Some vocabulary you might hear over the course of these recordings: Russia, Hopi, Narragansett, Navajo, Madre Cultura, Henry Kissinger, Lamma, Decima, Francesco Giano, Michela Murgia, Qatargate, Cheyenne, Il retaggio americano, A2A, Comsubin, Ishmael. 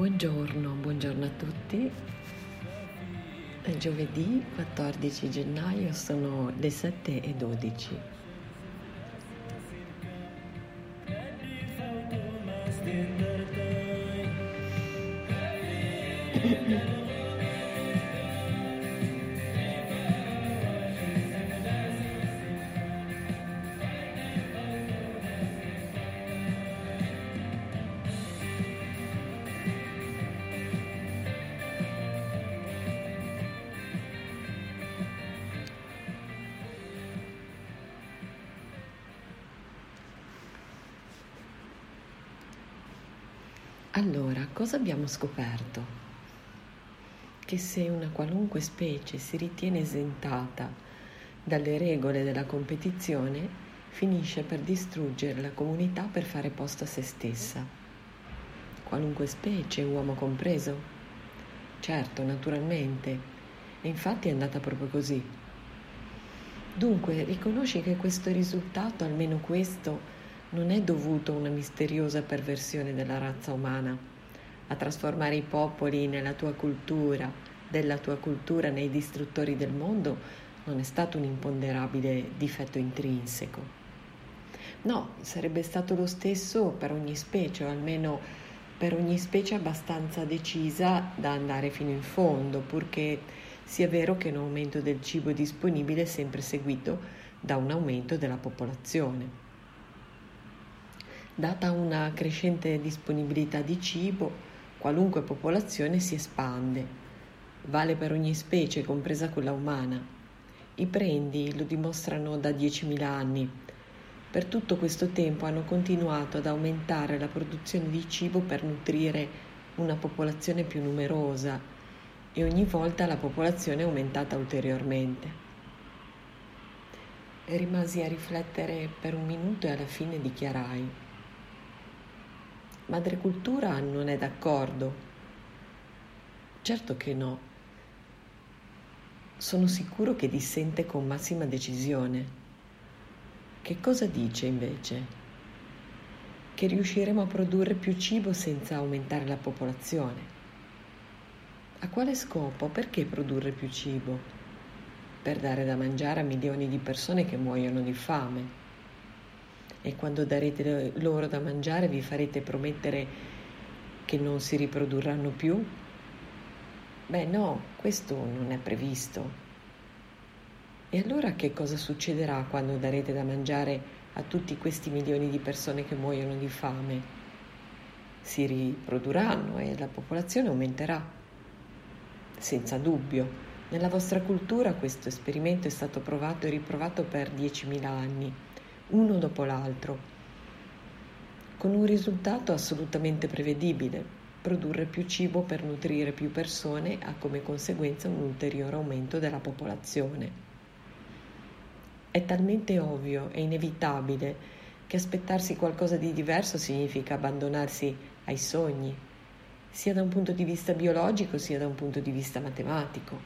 Buongiorno a tutti. È giovedì 14 gennaio, sono le 7:12. Allora, cosa abbiamo scoperto? Che se una qualunque specie si ritiene esentata dalle regole della competizione, finisce per distruggere la comunità per fare posto a se stessa. Qualunque specie, uomo compreso? Certo, naturalmente. E infatti è andata proprio così. Dunque, riconosci che questo risultato, almeno questo, non è dovuto a una misteriosa perversione della razza umana, a trasformare i popoli nella tua cultura, della tua cultura nei distruttori del mondo, non è stato un imponderabile difetto intrinseco. No, sarebbe stato lo stesso per ogni specie, o almeno per ogni specie abbastanza decisa da andare fino in fondo, purché sia vero che un aumento del cibo disponibile è sempre seguito da un aumento della popolazione. Data una crescente disponibilità di cibo, qualunque popolazione si espande. Vale per ogni specie, compresa quella umana. I prendi lo dimostrano da 10.000 anni. Per tutto questo tempo hanno continuato ad aumentare la produzione di cibo per nutrire una popolazione più numerosa e ogni volta la popolazione è aumentata ulteriormente. E rimasi a riflettere per un minuto e alla fine dichiarai: Madre Cultura non è d'accordo. Certo che no. Sono sicuro che dissente con massima decisione. Che cosa dice invece? Che riusciremo a produrre più cibo senza aumentare la popolazione. A quale scopo? Perché produrre più cibo? Per dare da mangiare a milioni di persone che muoiono di fame. E quando darete loro da mangiare vi farete promettere che non si riprodurranno più? Beh no, questo non è previsto. E allora che cosa succederà quando darete da mangiare a tutti questi milioni di persone che muoiono di fame? Si riprodurranno e la popolazione aumenterà. Senza dubbio. Nella vostra cultura questo esperimento è stato provato e riprovato per 10.000 anni. Uno dopo l'altro, con un risultato assolutamente prevedibile: produrre più cibo per nutrire più persone ha come conseguenza un ulteriore aumento della popolazione. È talmente ovvio e inevitabile che aspettarsi qualcosa di diverso significa abbandonarsi ai sogni, sia da un punto di vista biologico sia da un punto di vista matematico.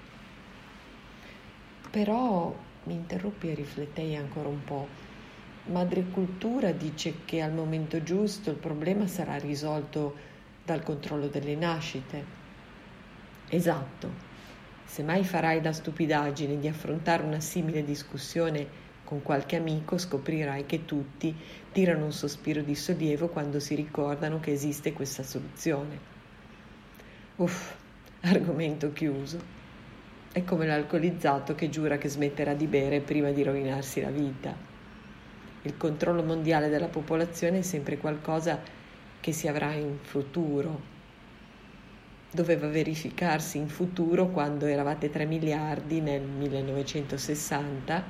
Però mi interruppi e riflettei ancora un po'. Madre Cultura dice che al momento giusto il problema sarà risolto dal controllo delle nascite. Esatto, semmai farai la stupidaggine di affrontare una simile discussione con qualche amico, scoprirai che tutti tirano un sospiro di sollievo quando si ricordano che esiste questa soluzione. Uff, argomento chiuso. È come l'alcolizzato che giura che smetterà di bere prima di rovinarsi la vita. Il controllo mondiale della popolazione è sempre qualcosa che si avrà in futuro. Doveva verificarsi in futuro quando eravate 3 miliardi nel 1960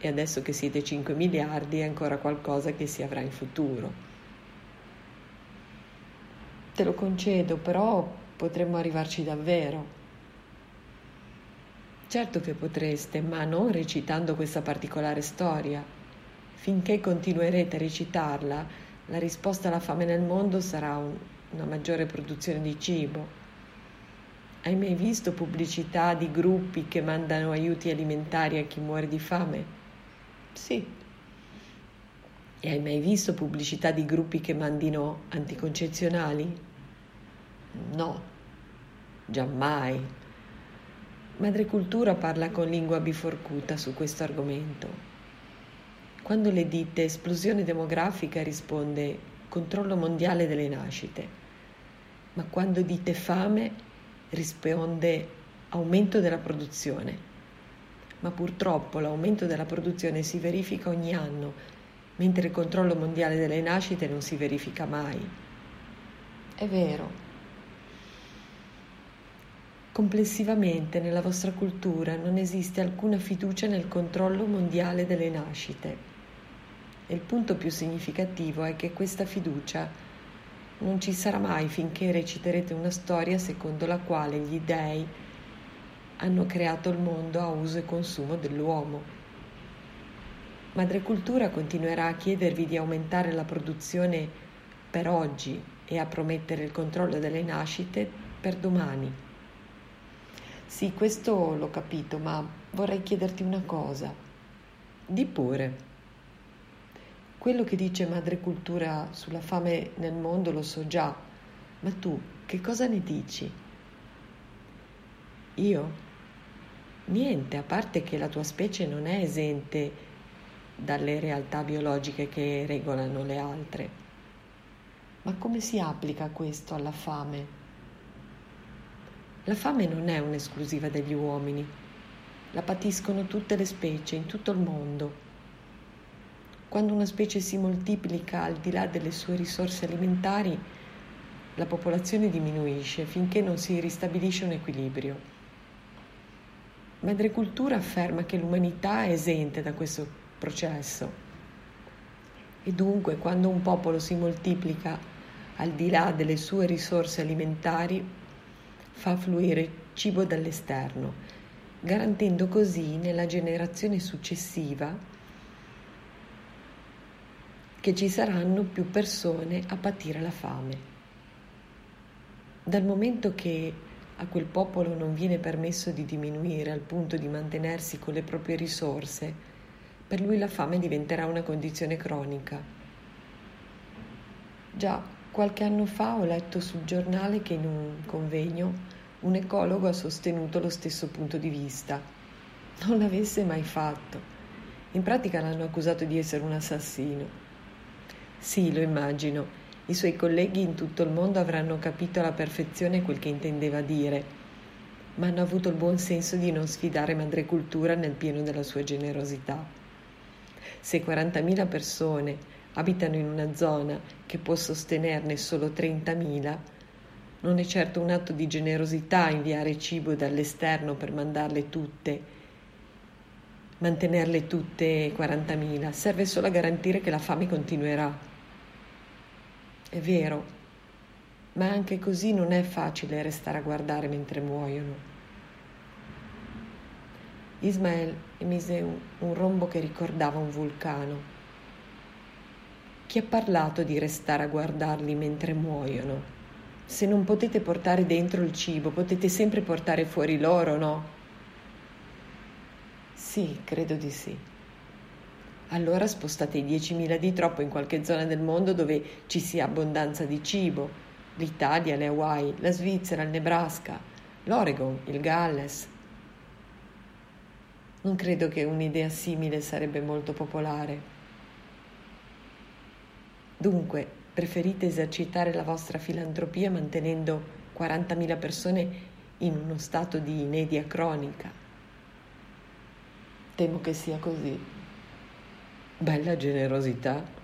e adesso che siete 5 miliardi è ancora qualcosa che si avrà in futuro. Te lo concedo, però potremmo arrivarci davvero. Certo che potreste, ma non recitando questa particolare storia. Finché continuerete a recitarla, la risposta alla fame nel mondo sarà una maggiore produzione di cibo. Hai mai visto pubblicità di gruppi che mandano aiuti alimentari a chi muore di fame? Sì. E hai mai visto pubblicità di gruppi che mandino anticoncezionali? No, giammai. Madre Cultura parla con lingua biforcuta su questo argomento. Quando le dite esplosione demografica risponde controllo mondiale delle nascite, ma quando dite fame risponde aumento della produzione. Ma purtroppo l'aumento della produzione si verifica ogni anno, mentre il controllo mondiale delle nascite non si verifica mai. È vero. Complessivamente nella vostra cultura non esiste alcuna fiducia nel controllo mondiale delle nascite. E il punto più significativo è che questa fiducia non ci sarà mai finché reciterete una storia secondo la quale gli dèi hanno creato il mondo a uso e consumo dell'uomo. Madre Cultura continuerà a chiedervi di aumentare la produzione per oggi e a promettere il controllo delle nascite per domani. Sì, questo l'ho capito, ma vorrei chiederti una cosa. Di pure. Quello che dice Madre Cultura sulla fame nel mondo lo so già, ma tu che cosa ne dici? Io? Niente, a parte che la tua specie non è esente dalle realtà biologiche che regolano le altre. Ma come si applica questo alla fame? La fame non è un'esclusiva degli uomini, la patiscono tutte le specie in tutto il mondo. Quando una specie si moltiplica al di là delle sue risorse alimentari, la popolazione diminuisce finché non si ristabilisce un equilibrio. Madre Cultura afferma che l'umanità è esente da questo processo e dunque quando un popolo si moltiplica al di là delle sue risorse alimentari fa fluire cibo dall'esterno, garantendo così nella generazione successiva che ci saranno più persone a patire la fame. Dal momento che a quel popolo non viene permesso di diminuire al punto di mantenersi con le proprie risorse, per lui la fame diventerà una condizione cronica. Già qualche anno fa ho letto sul giornale che in un convegno un ecologo ha sostenuto lo stesso punto di vista. Non l'avesse mai fatto. In pratica l'hanno accusato di essere un assassino. Sì, lo immagino. I suoi colleghi in tutto il mondo avranno capito alla perfezione quel che intendeva dire, ma hanno avuto il buon senso di non sfidare Madre Cultura nel pieno della sua generosità. Se 40.000 persone abitano in una zona che può sostenerne solo 30.000, non è certo un atto di generosità inviare cibo dall'esterno per mantenerle tutte 40.000, serve solo a garantire che la fame continuerà. È vero, ma anche così non è facile restare a guardare mentre muoiono. Ishmael emise un rombo che ricordava un vulcano. Chi ha parlato di restare a guardarli mentre muoiono? Se non potete portare dentro il cibo, potete sempre portare fuori loro, no? Sì, credo di sì. Allora spostate i 10.000 di troppo in qualche zona del mondo dove ci sia abbondanza di cibo. L'Italia, le Hawaii, la Svizzera, il Nebraska, l'Oregon, il Galles. Non credo che un'idea simile sarebbe molto popolare. Dunque, preferite esercitare la vostra filantropia mantenendo 40.000 persone in uno stato di inedia cronica. Temo che sia così. Bella generosità.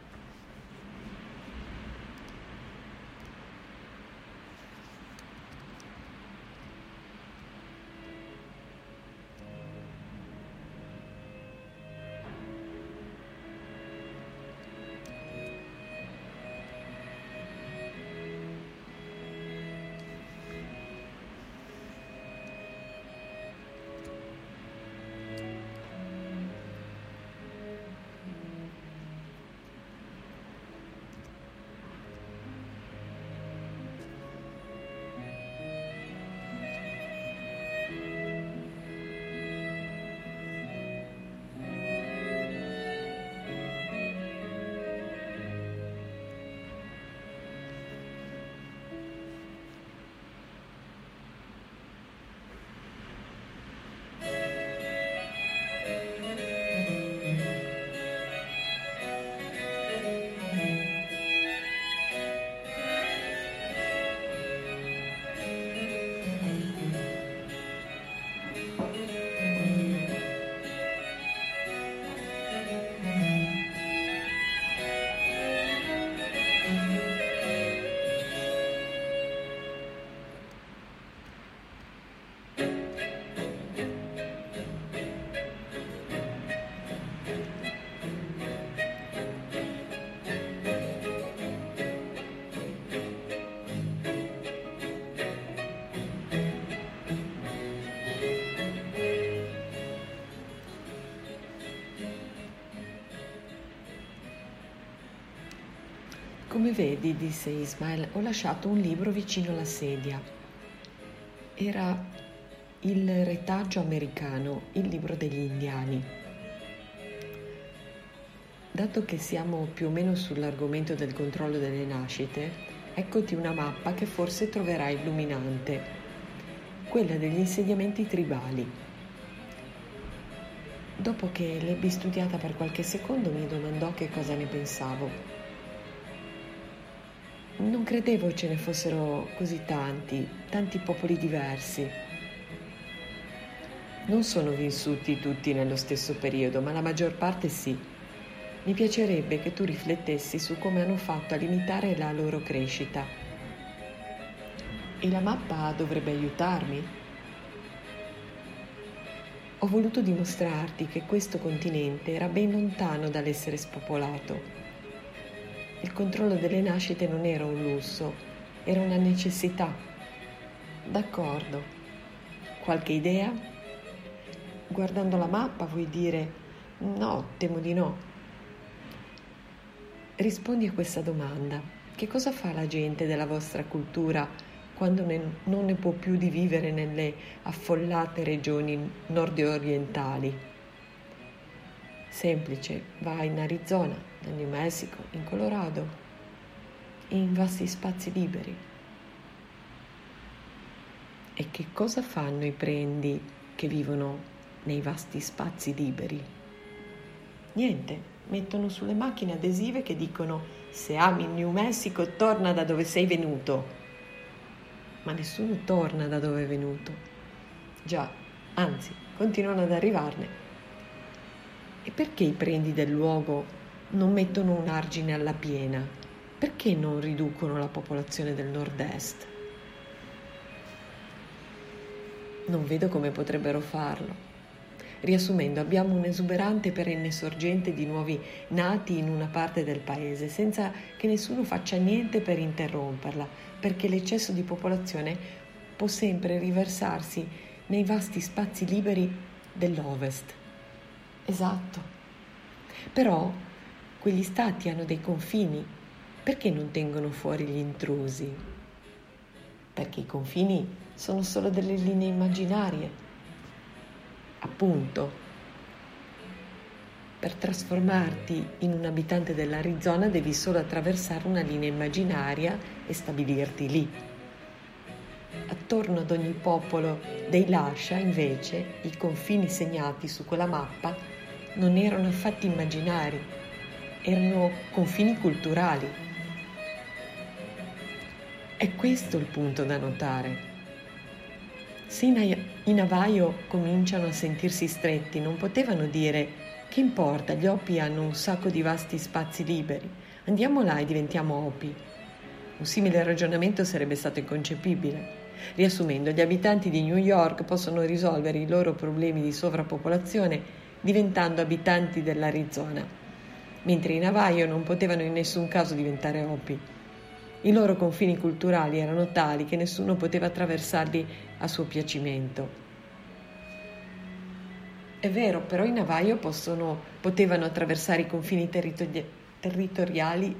«Come vedi», disse Ishmael, «ho lasciato un libro vicino alla sedia». Era «Il retaggio americano», il libro degli indiani. Dato che siamo più o meno sull'argomento del controllo delle nascite, eccoti una mappa che forse troverai illuminante, quella degli insediamenti tribali. Dopo che l'ebbi studiata per qualche secondo mi domandò che cosa ne pensavo. Non credevo ce ne fossero così tanti popoli diversi. Non sono vissuti tutti nello stesso periodo, ma la maggior parte sì. Mi piacerebbe che tu riflettessi su come hanno fatto a limitare la loro crescita. E la mappa dovrebbe aiutarmi? Ho voluto dimostrarti che questo continente era ben lontano dall'essere spopolato. Il controllo delle nascite non era un lusso, era una necessità. D'accordo. Qualche idea? Guardando la mappa vuoi dire no, temo di no. Rispondi a questa domanda. Che cosa fa la gente della vostra cultura quando non ne può più di vivere nelle affollate regioni nord-orientali? Semplice, va in Arizona, nel New Mexico, in Colorado, in vasti spazi liberi. E che cosa fanno i prendi che vivono nei vasti spazi liberi? Niente, mettono sulle macchine adesive che dicono «Se ami il New Mexico, torna da dove sei venuto». Ma nessuno torna da dove è venuto. Già, anzi, continuano ad arrivarne. E perché i prendi del luogo non mettono un argine alla piena? Perché non riducono la popolazione del nord-est? Non vedo come potrebbero farlo. Riassumendo, abbiamo un'esuberante perenne sorgente di nuovi nati in una parte del paese, senza che nessuno faccia niente per interromperla, perché l'eccesso di popolazione può sempre riversarsi nei vasti spazi liberi dell'Ovest. Esatto. Però quegli stati hanno dei confini. Perché non tengono fuori gli intrusi? Perché i confini sono solo delle linee immaginarie. Appunto, per trasformarti in un abitante dell'Arizona devi solo attraversare una linea immaginaria e stabilirti lì. Attorno ad ogni popolo dei Lascia, invece, i confini segnati su quella mappa non erano affatto immaginari, erano confini culturali. È questo il punto da notare. Se i Navajo cominciano a sentirsi stretti, non potevano dire «Che importa, gli Hopi hanno un sacco di vasti spazi liberi, andiamo là e diventiamo Hopi». Un simile ragionamento sarebbe stato inconcepibile. Riassumendo, gli abitanti di New York possono risolvere i loro problemi di sovrappopolazione diventando abitanti dell'Arizona, mentre i Navajo non potevano in nessun caso diventare Hopi. I loro confini culturali erano tali che nessuno poteva attraversarli a suo piacimento. È vero, però i Navajo potevano attraversare i confini territoriali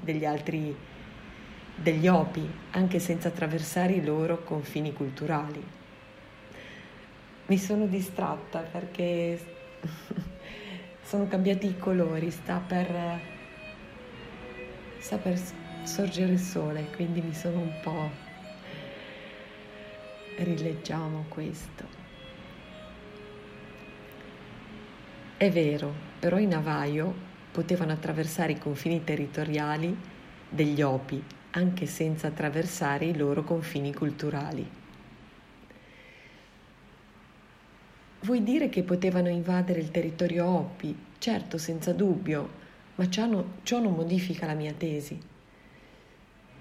degli Hopi, anche senza attraversare i loro confini culturali. Mi sono distratta perché sono cambiati i colori, sta per sorgere il sole, quindi mi sono un po'... rileggiamo questo. È vero, però i Navajo potevano attraversare i confini territoriali degli Hopi, anche senza attraversare i loro confini culturali. Vuoi dire che potevano invadere il territorio Hopi? Certo, senza dubbio, ma ciò non modifica la mia tesi.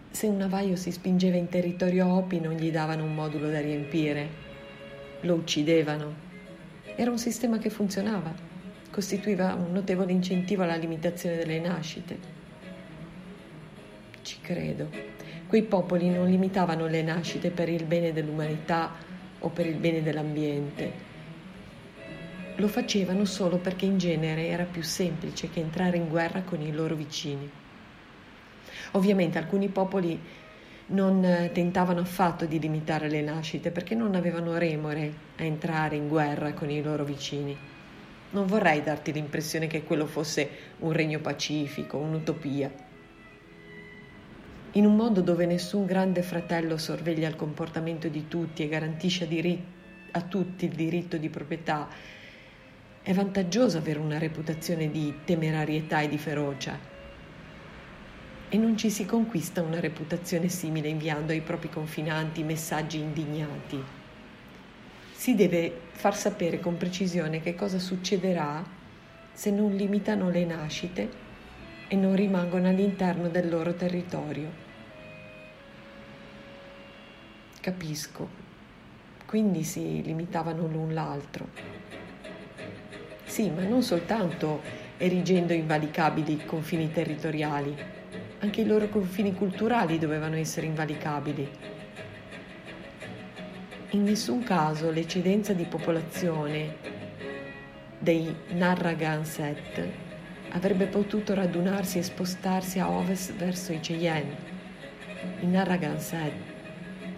Se un Navajo si spingeva in territorio Hopi non gli davano un modulo da riempire, lo uccidevano. Era un sistema che funzionava. Costituiva un notevole incentivo alla limitazione delle nascite. Ci credo. Quei popoli non limitavano le nascite per il bene dell'umanità o per il bene dell'ambiente. Lo facevano solo perché in genere era più semplice che entrare in guerra con i loro vicini. Ovviamente alcuni popoli non tentavano affatto di limitare le nascite perché non avevano remore a entrare in guerra con i loro vicini. Non vorrei darti l'impressione che quello fosse un regno pacifico, un'utopia. In un mondo dove nessun grande fratello sorveglia il comportamento di tutti e garantisce a tutti il diritto di proprietà, è vantaggioso avere una reputazione di temerarietà e di ferocia. E non ci si conquista una reputazione simile inviando ai propri confinanti messaggi indignati. Si deve far sapere con precisione che cosa succederà se non limitano le nascite e non rimangono all'interno del loro territorio. Capisco. Quindi si limitavano l'un l'altro. Sì, ma non soltanto erigendo invalicabili confini territoriali. Anche i loro confini culturali dovevano essere invalicabili. In nessun caso l'eccedenza di popolazione dei Narragansett avrebbe potuto radunarsi e spostarsi a ovest verso i Cheyenne. I Narragansett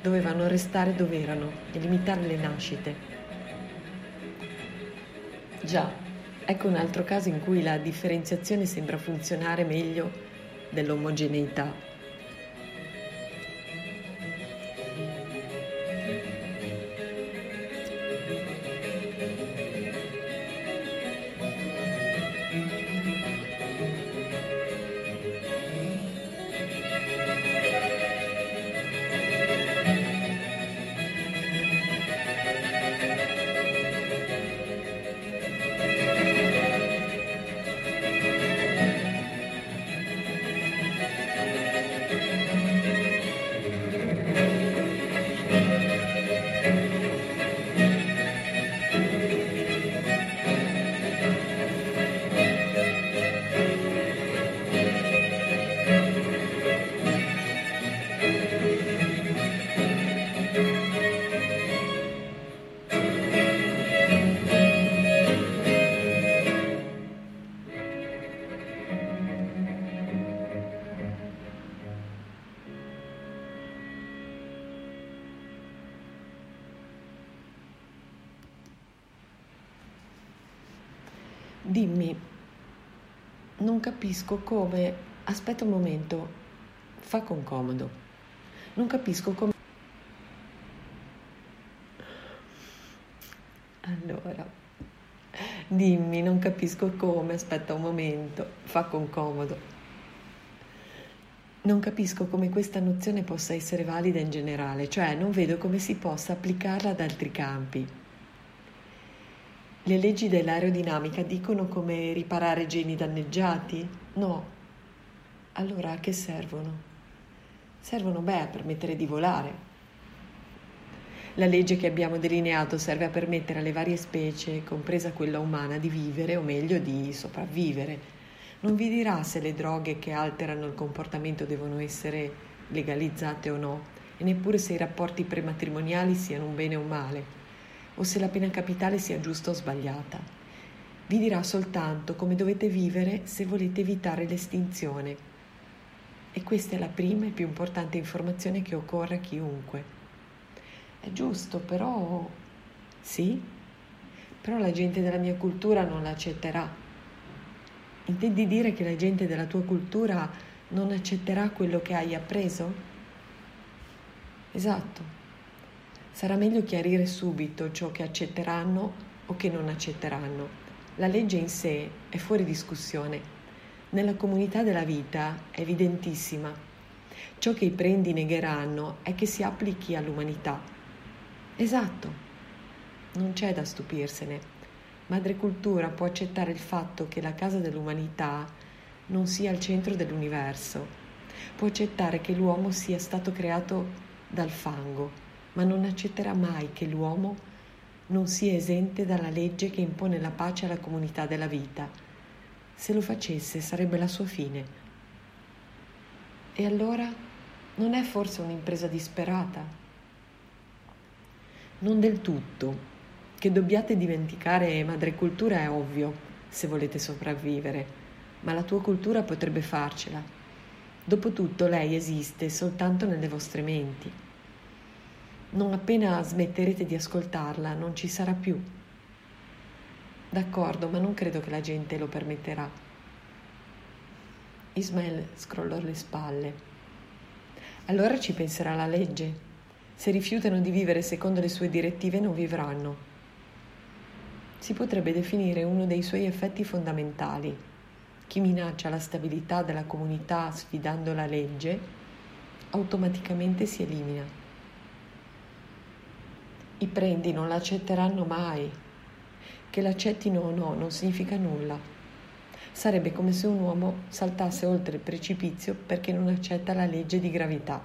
dovevano restare dove erano e limitare le nascite. Già, ecco un altro caso in cui la differenziazione sembra funzionare meglio dell'omogeneità. Dimmi, non capisco come... Aspetta un momento, fa con comodo. Non capisco come... Allora, dimmi, non capisco come... Aspetta un momento, fa con comodo. Non capisco come questa nozione possa essere valida in generale, cioè non vedo come si possa applicarla ad altri campi. Le leggi dell'aerodinamica dicono come riparare geni danneggiati? No. Allora a che servono? Servono, beh, a permettere di volare. La legge che abbiamo delineato serve a permettere alle varie specie, compresa quella umana, di vivere, o meglio di sopravvivere. Non vi dirà se le droghe che alterano il comportamento devono essere legalizzate o no, e neppure se i rapporti prematrimoniali siano un bene o un male, o se la pena capitale sia giusta o sbagliata. Vi dirà soltanto come dovete vivere se volete evitare l'estinzione. E questa è la prima e più importante informazione che occorre a chiunque. È giusto, però... Sì? Però la gente della mia cultura non l'accetterà. Intendi dire che la gente della tua cultura non accetterà quello che hai appreso? Esatto. Sarà meglio chiarire subito ciò che accetteranno o che non accetteranno. La legge in sé è fuori discussione. Nella comunità della vita è evidentissima. Ciò che i prendi negheranno è che si applichi all'umanità. Esatto. Non c'è da stupirsene. Madre Cultura può accettare il fatto che la casa dell'umanità non sia al centro dell'universo. Può accettare che l'uomo sia stato creato dal fango, ma non accetterà mai che l'uomo non sia esente dalla legge che impone la pace alla comunità della vita. Se lo facesse sarebbe la sua fine. E allora non è forse un'impresa disperata? Non del tutto. Che dobbiate dimenticare Madre Cultura è ovvio, se volete sopravvivere, ma la tua cultura potrebbe farcela. Dopotutto lei esiste soltanto nelle vostre menti. Non appena smetterete di ascoltarla, non ci sarà più. D'accordo, ma non credo che la gente lo permetterà. Ishmael scrollò le spalle. Allora ci penserà la legge. Se rifiutano di vivere secondo le sue direttive, non vivranno. Si potrebbe definire uno dei suoi effetti fondamentali. Chi minaccia la stabilità della comunità sfidando la legge, automaticamente si elimina. I prendi non la accetteranno mai. Che l'accettino o no non significa nulla. Sarebbe come se un uomo saltasse oltre il precipizio perché non accetta la legge di gravità.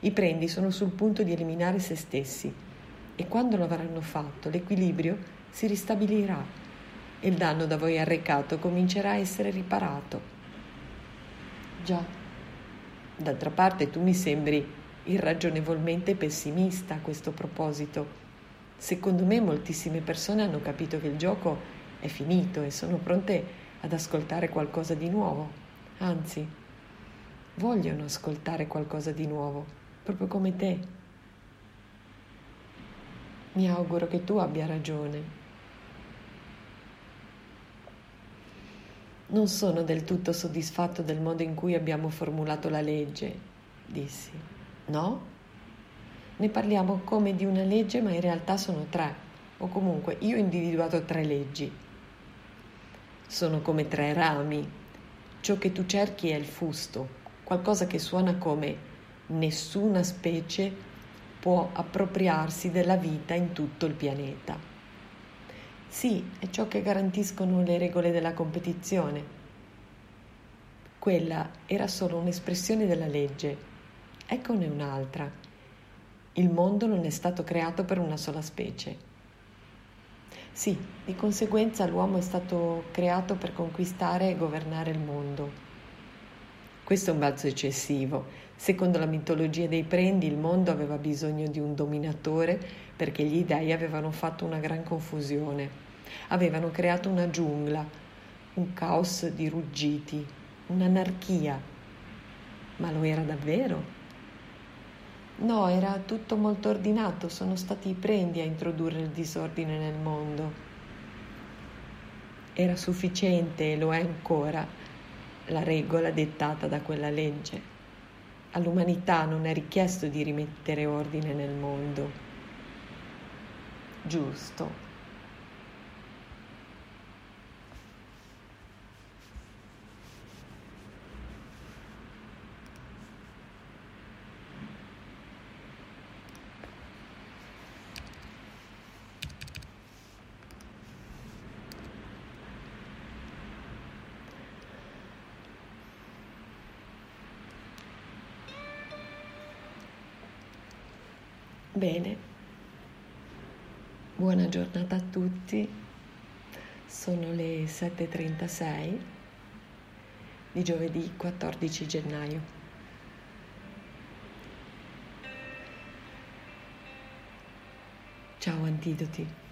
I prendi sono sul punto di eliminare se stessi e quando lo avranno fatto l'equilibrio si ristabilirà e il danno da voi arrecato comincerà a essere riparato. Già, d'altra parte tu mi sembri irragionevolmente pessimista a questo proposito. Secondo me moltissime persone hanno capito che il gioco è finito e sono pronte ad ascoltare qualcosa di nuovo, anzi, vogliono ascoltare qualcosa di nuovo. Proprio come te. Mi auguro che tu abbia ragione. Non sono del tutto soddisfatto del modo in cui abbiamo formulato la legge, dissi. No? Ne parliamo come di una legge, ma in realtà sono tre, o comunque io ho individuato tre leggi. Sono come tre rami. Ciò che tu cerchi è il fusto, qualcosa che suona come nessuna specie può appropriarsi della vita in tutto il pianeta. Sì, è ciò che garantiscono le regole della competizione. Quella era solo un'espressione della legge. Eccone un'altra. Il mondo non è stato creato per una sola specie. Sì, di conseguenza l'uomo è stato creato per conquistare e governare il mondo. Questo è un balzo eccessivo. Secondo la mitologia dei prendi, il mondo aveva bisogno di un dominatore perché gli dei avevano fatto una gran confusione. Avevano creato una giungla, un caos di ruggiti, un'anarchia. Ma lo era davvero? No, era tutto molto ordinato. Sono stati i prendi a introdurre il disordine nel mondo. Era sufficiente, e lo è ancora, la regola dettata da quella legge. All'umanità non è richiesto di rimettere ordine nel mondo. Giusto. Bene, buona giornata a tutti, sono le 7:36 di giovedì 14 gennaio. Ciao Antidoti.